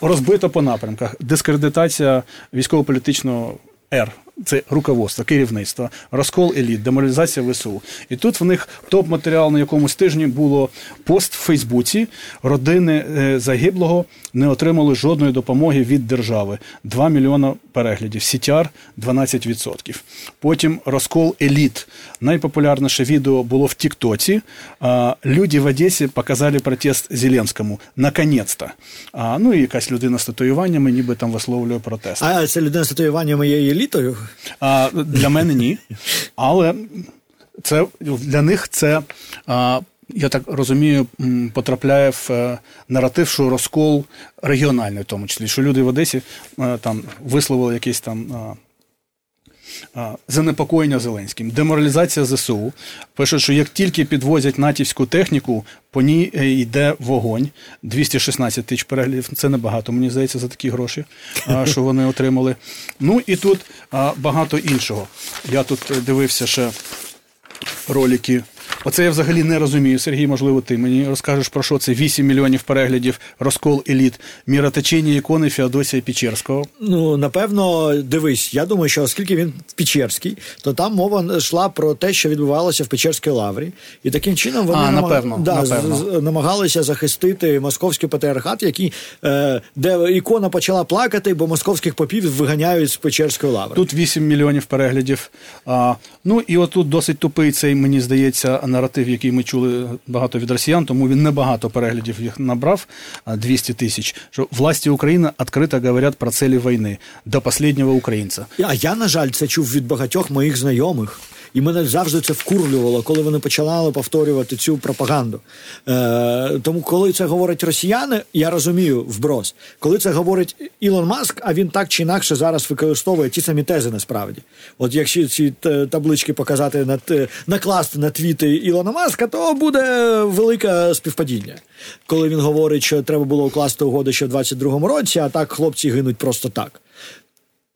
розбито по напрямках дискредитація військово-політичного ер. Це руководство, керівництво, розкол еліт, деморалізація ВСУ. І тут в них топ-матеріал на якомусь тижні було пост в Фейсбуці. Родини загиблого не отримали жодної допомоги від держави. 2 мільйона переглядів. CTR 12%. Потім розкол еліт. Найпопулярніше відео було в Тіктоці. Люди в Одесі показали протест Зеленському. Наконець-то. Ну і якась людина з татуюваннями ніби там висловлює протест. А це людина з татуюваннями є елітою? Для мене ні, але це, для них це, я так розумію, потрапляє в наратив, що розкол регіональний в тому числі, що люди в Одесі там висловили якісь там занепокоєння Зеленським. Деморалізація ЗСУ. Пишуть, що як тільки підвозять натівську техніку, по ній йде вогонь. 216 тисяч переглядів. Це небагато, мені здається, за такі гроші, що вони отримали. Ну і тут багато іншого. Я тут дивився ще ролики. Оце я взагалі не розумію. Сергій, можливо, ти мені розкажеш, про що це? 8 мільйонів переглядів, розкол еліт, міроточення ікони Феодосія Печерського. Ну, напевно, дивись, я думаю, що оскільки він Печерський, то там мова йшла про те, що відбувалося в Печерській лаврі. І таким чином вони намагалися захистити московський патріархат, який, де ікона почала плакати, бо московських попів виганяють з Печерської лаври. Тут 8 мільйонів переглядів. Ну, і отут досить тупий цей, мені здається, наратив, який ми чули багато від росіян, тому він небагато переглядів їх набрав, 200 тисяч, що власті України відкрито говорять про цілі війни до останнього українця. А я, на жаль, це чув від багатьох моїх знайомих. І мене завжди це вкурлювало, коли вони починали повторювати цю пропаганду. Тому, коли це говорять росіяни, я розумію вброс. Коли це говорить Ілон Маск, а він так чи інакше зараз використовує ті самі тези насправді. От якщо ці таблички показати, накласти на твіти Ілона Маска, то буде велике співпадіння. Коли він говорить, що треба було укласти угоду ще в 22-му році, а так хлопці гинуть просто так.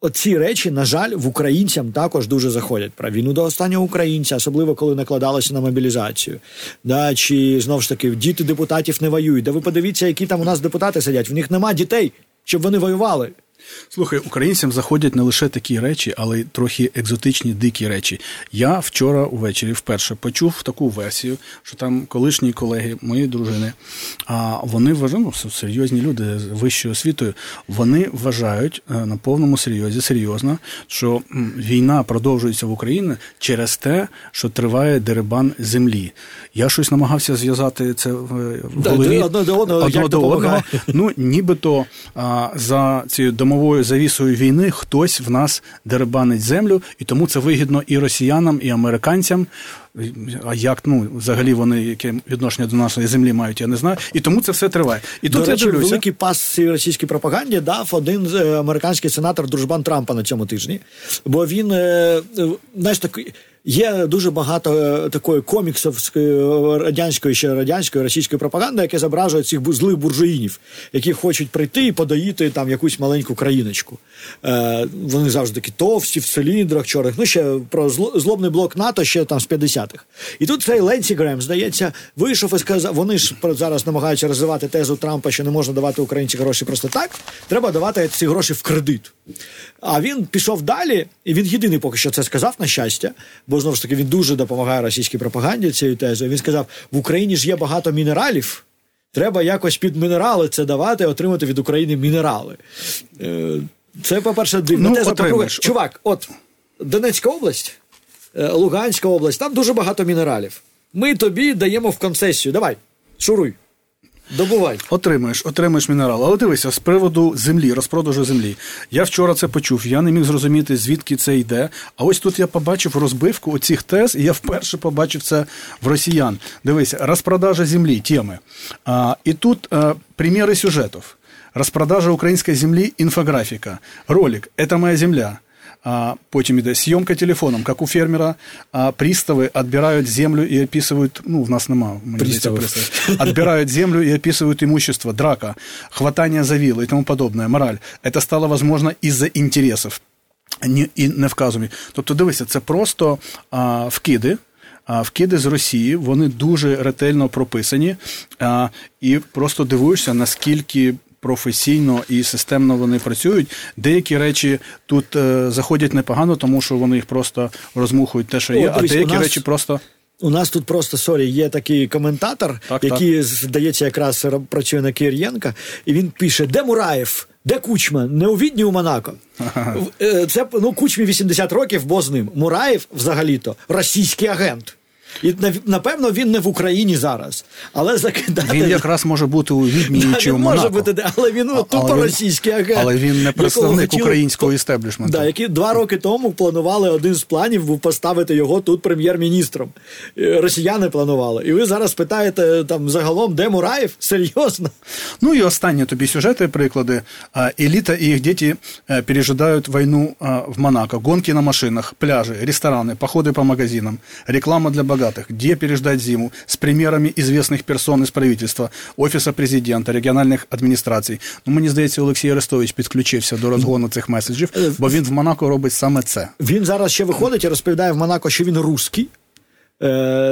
Оці речі, на жаль, в українцям також дуже заходять. Про війну до останнього українця, особливо, коли накладалося на мобілізацію. Да, чи, знову ж таки, діти депутатів не воюють. Да ви подивіться, які там у нас депутати сидять. В них нема дітей, щоб вони воювали. Слухай, українцям заходять не лише такі речі, але й трохи екзотичні, дикі речі. Я вчора увечері вперше почув таку версію, що там колишні колеги моєї дружини, вони вважають, ну, серйозні люди з вищою освітою, вони вважають на повному серйозі, серйозно, що війна продовжується в Україні через те, що триває дерибан землі. Я щось намагався зв'язати це в голові одного до одного. Ну, нібито за цією домовою завісою війни хтось в нас дерибанить землю, і тому це вигідно і росіянам, і американцям. А як, ну, взагалі вони яке відношення до нашої землі мають, я не знаю. І тому це все триває. І тут, до речі, великий пас російській пропаганді дав один американський сенатор, дружбан Трампа, на цьому тижні. Бо він, знаєш, такий... Є дуже багато такої коміксовської, радянської, російської пропаганди, яке зображує цих злих буржуїнів, які хочуть прийти і подоїти там якусь маленьку країночку. Вони завжди такі товсті, в циліндрах, чорних. Ну, ще про злобний блок НАТО ще там з 50-х. І тут цей Ленсі Грем, здається, вийшов і сказав, вони ж зараз намагаються розвивати тезу Трампа, що не можна давати українцям гроші просто так, треба давати ці гроші в кредит. А він пішов далі, і він єдиний поки що це сказав, на щастя, бо, знову ж таки, він дуже допомагає російській пропаганді цією тезою. Він сказав, в Україні ж є багато мінералів, треба якось під мінерали це давати, отримати від України мінерали. Це, по-перше, дивно. Ну, отримаєш. Чувак, от Донецька область, Луганська область, там дуже багато мінералів. Ми тобі даємо в концесію. Давай, шуруй. Добувай. Отримаєш мінерал. Але дивися, з приводу землі, розпродажу землі. Я вчора це почув, я не міг зрозуміти, звідки це йде. А ось тут я побачив розбивку оцих тез, і я вперше побачив це в росіян. Дивися, розпродажа землі, теми. І тут приміри сюжетів. Розпродажа української землі, інфографіка. Ролик «Это моя земля». Потім йде зйомка телефоном, як у фермера, пристави відбирають землю і описують, ну, в нас немає, відбирають землю і описують імущество, драка, хватання за вилы і тому подобное, мораль. Это стало возможно из-за интересов. і не вказуємо. Тобто, дивися, це просто вкиди. Вкиди з Росії, вони дуже ретельно прописані, і просто дивуєшся, наскільки професійно і системно вони працюють. Деякі речі тут заходять непогано, тому що вони їх просто розмухують те, що є, а деякі речі просто... У нас тут просто, є такий коментатор, який, здається, якраз працює на Кірієнка, і він пише: "Де Мураєв? Де Кучма? Не у Відні, у Монако". Це, Кучмі 80 років, бо з ним. Мураєв, взагалі-то, російський агент. І, напевно, він не в Україні зараз. Але закидати... Він якраз може бути у Відні чи у Монако. Може бути, але він тупо російський агент. Але він не представник українського істеблішменту. Да, які 2 роки тому планували, один з планів був поставити його тут прем'єр-міністром. Росіяни планували. І ви зараз питаєте там загалом, де Мураєв? Серйозно? І останні тобі сюжети, приклади. Еліта і їх діти пережидають війну в Монако. Гонки на машинах, пляжі, ресторани, походи по магазинам, реклама для багатих. Где переждать зиму, с примерами известных персон из правительства, Офиса Президента, регіональних адміністрацій. Мені здається, Олексій Арестович підключився до розгону цих меседжів, бо він в Монако робить саме це. Він зараз ще виходить і розповідає в Монако, що він русський,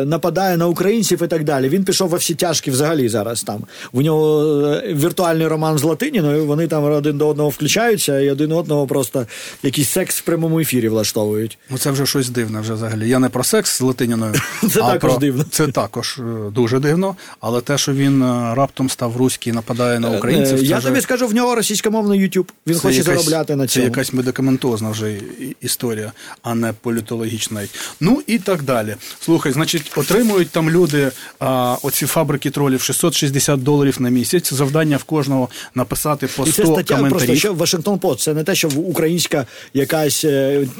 нападає на українців і так далі. Він пішов во всі тяжкі взагалі зараз там. У нього віртуальний роман з Латиніною, вони там один до одного включаються і один одного просто якийсь секс в прямому ефірі влаштовують. Це вже щось дивне вже взагалі. Я не про секс з Латиніною. Це також дивно. Це також дуже дивно, але те, що він раптом став руський і нападає на українців... Я тобі скажу, в нього російськомовний YouTube. Він хоче заробляти на цьому. Це якась медикаментозна вже історія, а не політологічна. І так далі. Слухай, значить, отримують там люди оці фабрики тролів $660 на місяць. Завдання в кожного написати по 100 коментарів. І це стаття просто, що Washington Post. Це не те, що українська якась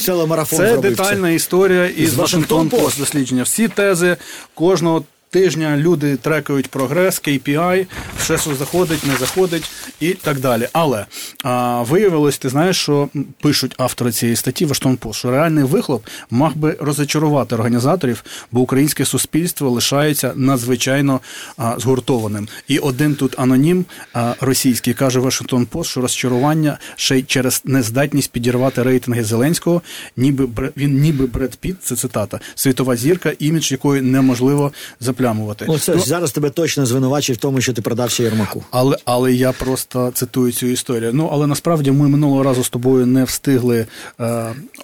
телемарафон зробив. Це детальна історія із Washington Post дослідження. Всі тези кожного тижня люди трекають прогрес, KPI, все, що заходить, не заходить і так далі. Але виявилось, ти знаєш, що пишуть автори цієї статті Washington Post, що реальний вихлоп мав би розчарувати організаторів, бо українське суспільство лишається надзвичайно згуртованим. І один тут анонім російський каже Washington Post, що розчарування ще й через нездатність підірвати рейтинги Зеленського, ніби Бред Піт, це цитата, світова зірка, імідж якої неможливо запитати. Оце зараз тебе точно звинувачують в тому, що ти продався Єрмаку. Але я просто цитую цю історію. Але насправді ми минулого разу з тобою не встигли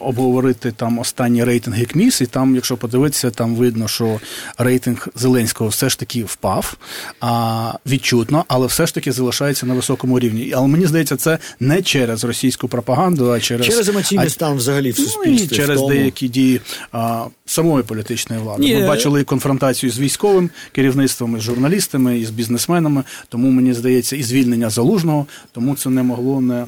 обговорити там останні рейтинги КМІС, і там, якщо подивитися, там видно, що рейтинг Зеленського все ж таки впав, відчутно, але все ж таки залишається на високому рівні. Але мені здається, це не через російську пропаганду, а через емоційний стан взагалі в суспільстві. І через деякі дії самої політичної влади. Ми бачили конфронтацію з військовим керівництвом, з журналістами, з бізнесменами, тому, мені здається, і звільнення Залужного, тому це не могло не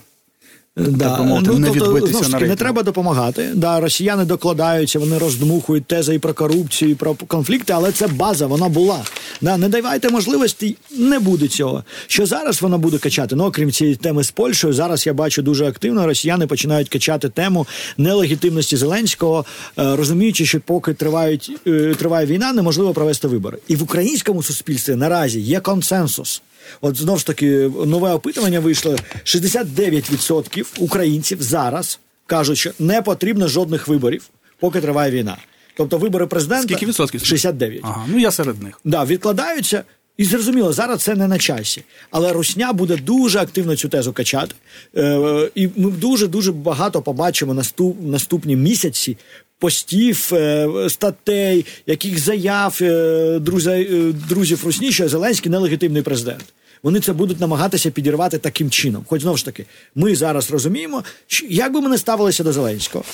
відбитися на рейтинг. Не треба допомагати. Росіяни докладаються, вони роздмухують тези і про корупцію, і про конфлікти, але це база, вона була. Не давайте можливості, не буде цього. Що зараз вона буде качати? Окрім цієї теми з Польщею, зараз я бачу дуже активно, росіяни починають качати тему нелегітимності Зеленського, розуміючи, що поки триває війна, неможливо провести вибори. І в українському суспільстві наразі є консенсус. Знову ж таки, нове опитування вийшло. 69% українців зараз кажуть, що не потрібно жодних виборів, поки триває війна. Тобто вибори президента... Скільки відсотків? 69. Ага, я серед них. Відкладаються. І зрозуміло, зараз це не на часі. Але русня буде дуже активно цю тезу качати. І ми дуже-дуже багато побачимо наступні місяці постів, статей, яких заяв друзів русні, що Зеленський нелегітимний президент. Вони це будуть намагатися підірвати таким чином. Хоч, знову ж таки, ми зараз розуміємо, як би ми не ставилися до Зеленського,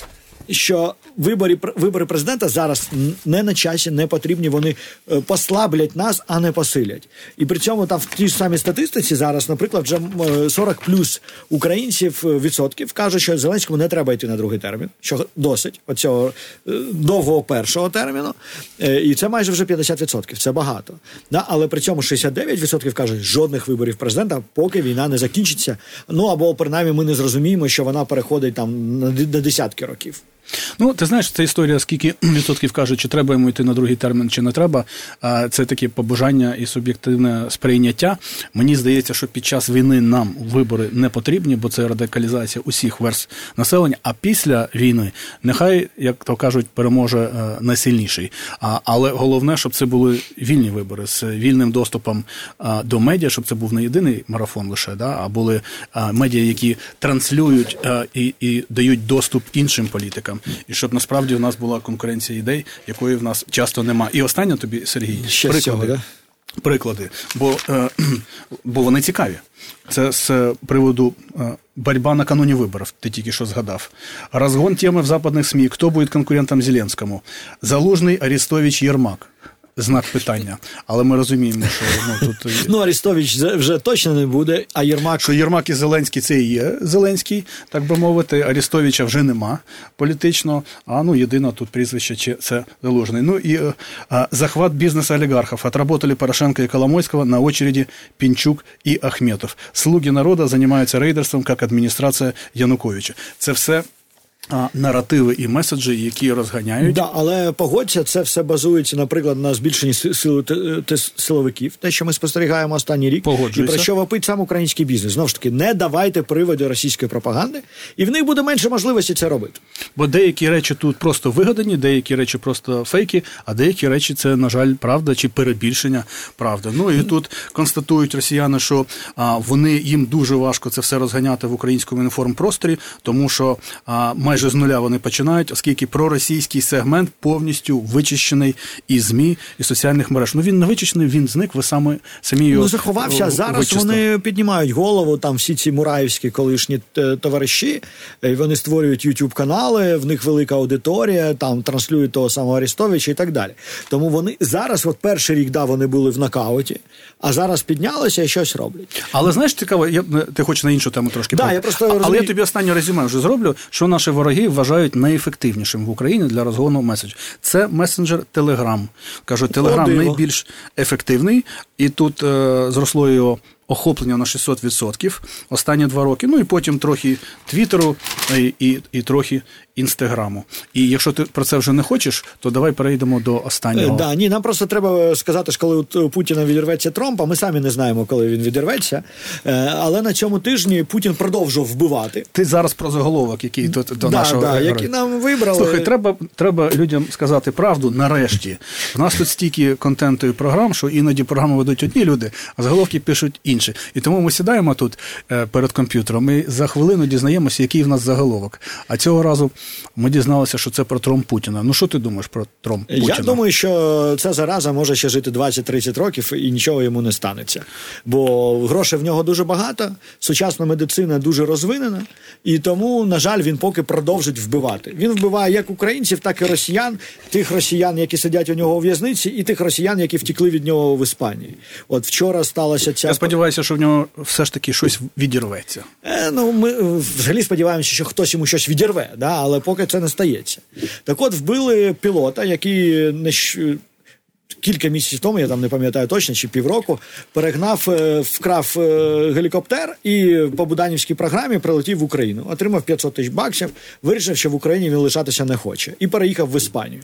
що вибори президента зараз не на часі, не потрібні, вони послаблять нас, а не посилять. І при цьому там в тій ж самій статистиці зараз, наприклад, вже 40+ українців відсотків кажуть, що Зеленському не треба йти на другий термін, що досить оцього довгого першого терміну, і це майже вже 50%, це багато. Але при цьому 69% кажуть, жодних виборів президента, поки війна не закінчиться, або принаймні ми не зрозуміємо, що вона переходить там на десятки років. Ну, ти знаєш, це історія, скільки відсотків кажуть, чи треба йому йти на другий термін, чи не треба. Це такі побажання і суб'єктивне сприйняття. Мені здається, що під час війни нам вибори не потрібні, бо це радикалізація усіх верств населення. А після війни нехай, як то кажуть, переможе найсильніший. Але головне, щоб це були вільні вибори з вільним доступом до медіа, щоб це був не єдиний марафон лише, да, а були медіа, які транслюють і дають доступ іншим політикам. І щоб насправді у нас була конкуренція ідей, якої в нас часто нема. І останнє тобі, Сергій, приклади. Бо вони цікаві. Це з приводу боротьба накануні виборів, ти тільки що згадав. Розгон теми в западних СМІ. Хто буде конкурентом Зеленському? Залужний, Арестович, Єрмак. Знак питання. Але ми розуміємо, що тут... Ну, Арестович вже точно не буде, а Єрмак... Що Єрмак і Зеленський – це і є Зеленський, так би мовити. Арестовича вже нема політично, а ну, єдине тут прізвище – це Залужний. Ну, і захват бізнесу олігархів. Отработали Порошенко і Коломойського, на очереді Пінчук і Ахметов. Слуги народу займаються рейдерством, як адміністрація Януковича. Це все... наративи і меседжі, які розганяють. Да, але погодься, це все базується, наприклад, на збільшенні силовиків, те, що ми спостерігаємо останній рік. І про що вопить сам український бізнес. Знову ж таки, не давайте приводу російської пропаганди, і в них буде менше можливості це робити. Бо деякі речі тут просто вигадані, деякі речі просто фейки, а деякі речі це, на жаль, правда чи перебільшення правди. Ну, і тут констатують росіяни, що вони, їм дуже важко це все розганяти в українському інформпросторі, тому що майже з нуля вони починають, оскільки проросійський сегмент повністю вичищений і ЗМІ, і соціальних мереж. Ну, він не вичищений, він зник, ви самі його вичистили. Ну, заховався, зараз вичистили. Вони піднімають голову, там всі ці мураївські колишні товариші, вони створюють YouTube-канали, в них велика аудиторія, там транслюють того самого Арестовича і так далі. Тому вони зараз, от перший рік, да, вони були в нокауті, а зараз піднялися і щось роблять. Але, знаєш, цікаво, ти хочеш на іншу тему трошки поговорити. Да, я просто розумію. Але я тобі останнє резюме вже зроблю, що наші вороги вважають найефективнішим в Україні для розгону меседжу. Це месенджер Телеграм. Кажуть, Телеграм найбільш ефективний, і тут зросло його охоплення на 600% останні 2 роки. Ну, і потім трохи Твіттеру і трохи Інстаграму. І якщо ти про це вже не хочеш, то давай перейдемо до останнього. Да, ні, нам просто треба сказати, що коли у Путіна відірветься Трамп, а ми самі не знаємо, коли він відірветься. Але на цьому тижні Путін продовжував вбивати. Ти зараз про заголовок, який тут до нашого... Да, які нам вибрали. Слухай, треба людям сказати правду нарешті. У нас тут стільки контенту і програм, що іноді програми ведуть одні люди, а заголовки пишуть інші. І тому ми сідаємо тут перед комп'ютером і за хвилину дізнаємося, який в нас заголовок. А цього разу ми дізналися, що це про Трамп Путіна. Ну, що ти думаєш про Трамп Путіна? Я думаю, що ця зараза може ще жити 20-30 років і нічого йому не станеться. Бо грошей в нього дуже багато, сучасна медицина дуже розвинена, і тому, на жаль, він поки продовжить вбивати. Він вбиває як українців, так і росіян, тих росіян, які сидять у нього у в'язниці, і тих росіян, які втекли від нього в Іспанії. От вчора сталася ця... Я сподіваюся, що в нього все ж таки щось відірветься. Ми взагалі сподіваємося, що хтось йому щось відірве, да? Але поки це не стається. Так от, вбили пілота, який кілька місяців тому, я там не пам'ятаю точно, чи півроку, вкрав гелікоптер і по буданівській програмі прилетів в Україну. Отримав 500 тисяч баксів, вирішив, що в Україні він лишатися не хоче. І переїхав в Іспанію.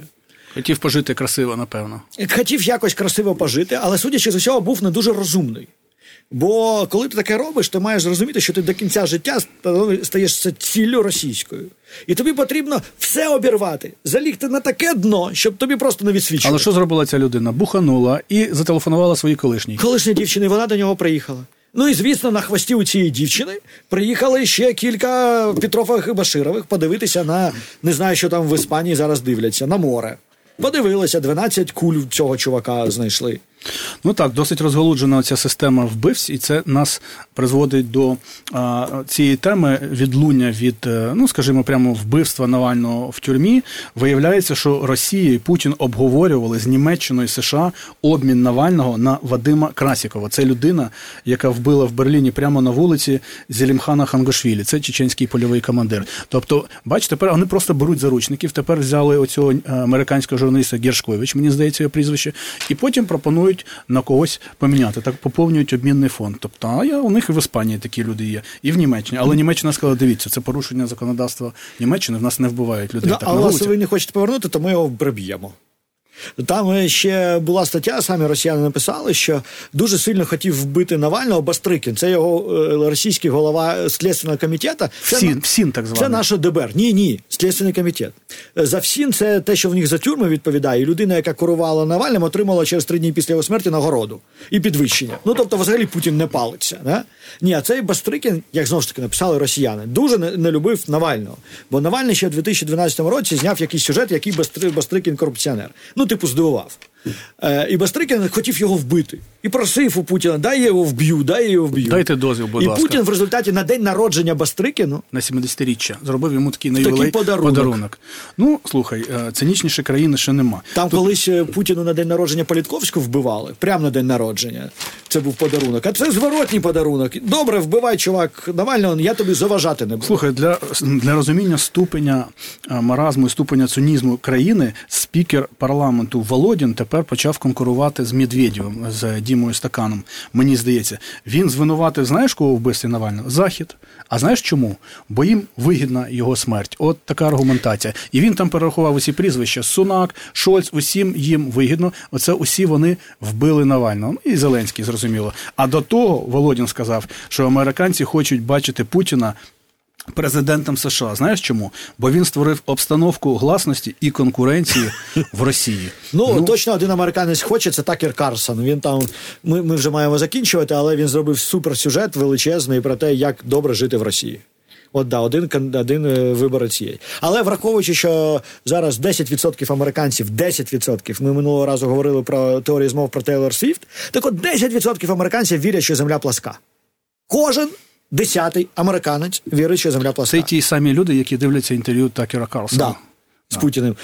Хотів пожити красиво, напевно. Хотів якось красиво пожити, але, судячи з усього, був не дуже розумний. Бо коли ти таке робиш, ти маєш зрозуміти, що ти до кінця життя стаєш ціллю російською. І тобі потрібно все обірвати, залігти на таке дно, щоб тобі просто не відсвічувати. Але що зробила ця людина? Буханула і зателефонувала своїй колишній. Колишній дівчині, вона до нього приїхала. Ну і, звісно, на хвості у цієї дівчини приїхали ще кілька Петрових і Баширових подивитися на, не знаю, що там в Іспанії зараз дивляться, на море. Подивилися, 12 куль цього чувака знайшли. Ну так, досить розголуджена ця система вбивць, і це нас призводить до цієї теми відлуння від, ну, скажімо, прямо вбивства Навального в тюрмі. Виявляється, що Росія і Путін обговорювали з Німеччиною і США обмін Навального на Вадима Красікова. Це людина, яка вбила в Берліні прямо на вулиці Зелімхана Хангашвілі. Це чеченський польовий командир. Тобто, бачите, тепер вони просто беруть заручників, тепер взяли оцього американського журналіста Гершкович, мені здається, його прізвище, і потім пропонують пропонують на когось поміняти, так поповнюють обмінний фонд. Тобто, у них і в Іспанії такі люди є, і в Німеччині. Але Німеччина сказала, дивіться, це порушення законодавства Німеччини, в нас не вбивають людей. Так, але якщо ви не хочете повернути, то ми його приб'ємо. Там ще була стаття, самі росіяни написали, що дуже сильно хотів вбити Навального Бастрикін. Це його російський голова слідчого комітету. ФСІН так званий. Це наше ДБР. Ні, слідчий комітет. За ФСІН це те, що в них за тюрми відповідає. І людина, яка курувала Навальним, отримала через 3 дні після його смерті нагороду і підвищення. Тобто, взагалі, Путін не палиться. Да? Ні, а цей Бастрикін, як знову ж таки написали росіяни, дуже не любив Навального. Бо Навальний ще в 2012 році зняв якийсь сюжет, який Бастрикін корупціонер. Здивував. І Бастрикін хотів його вбити. І просив у Путіна, дай я його вб'ю. Дайте дозвіл, будь ласка. І Путін в результаті на день народження Бастрикіну, на 70-річчя, зробив йому такий на ювілей подарунок. Слухай, цинічніші країни ще нема. Колись Путіну на день народження Політковську вбивали, прямо на день народження. Це був подарунок. А це зворотній подарунок. Добре, вбивай, чувак, Навального, я тобі заважати не буду. Слухай, для розуміння ступеня маразму і ступеня цинізму країни, спікер парламенту Володін тепер почав конкурувати з Медведєвим, з Дімою Стаканом, мені здається. Він звинуватив, знаєш, кого в вбивстві Навального? Захід. А знаєш чому? Бо їм вигідна його смерть. От така аргументація. І він там перерахував усі прізвища. Сунак, Шольц, усім їм вигідно. Оце усі вони вбили Навального. І Зеленський, зрозуміло. А до того Володін сказав, що американці хочуть бачити Путіна президентом США. Знаєш чому? Бо він створив обстановку гласності і конкуренції в Росії. Точно один американець хоче, це Такер Карсон. Він там, ми вже маємо закінчувати, але він зробив суперсюжет величезний про те, як добре жити в Росії. Один виборець є. Але враховуючи, що зараз 10% американців, 10%, ми минулого разу говорили про теорію змов про Тейлор Свіфт, так от 10% американців вірять, що земля пласка. Кожен 10-й американець вірить, що земля пласка. Це ті самі люди, які дивляться інтерв'ю Такера Карлсона. Да. З Путіним.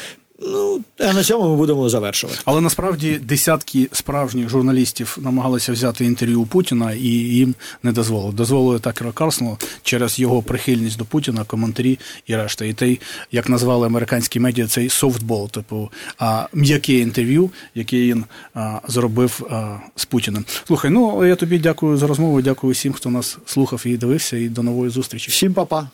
А на цьому ми будемо завершувати. Але насправді десятки справжніх журналістів намагалися взяти інтерв'ю у Путіна і їм не дозволили. Дозволили Такеру Карлсону через його прихильність до Путіна, коментарі і решта. І той, як назвали американські медіа, цей софтбол, типу м'яке інтерв'ю, яке він зробив з Путіним. Слухай, я тобі дякую за розмову, дякую всім, хто нас слухав і дивився, і до нової зустрічі. Всім па-па.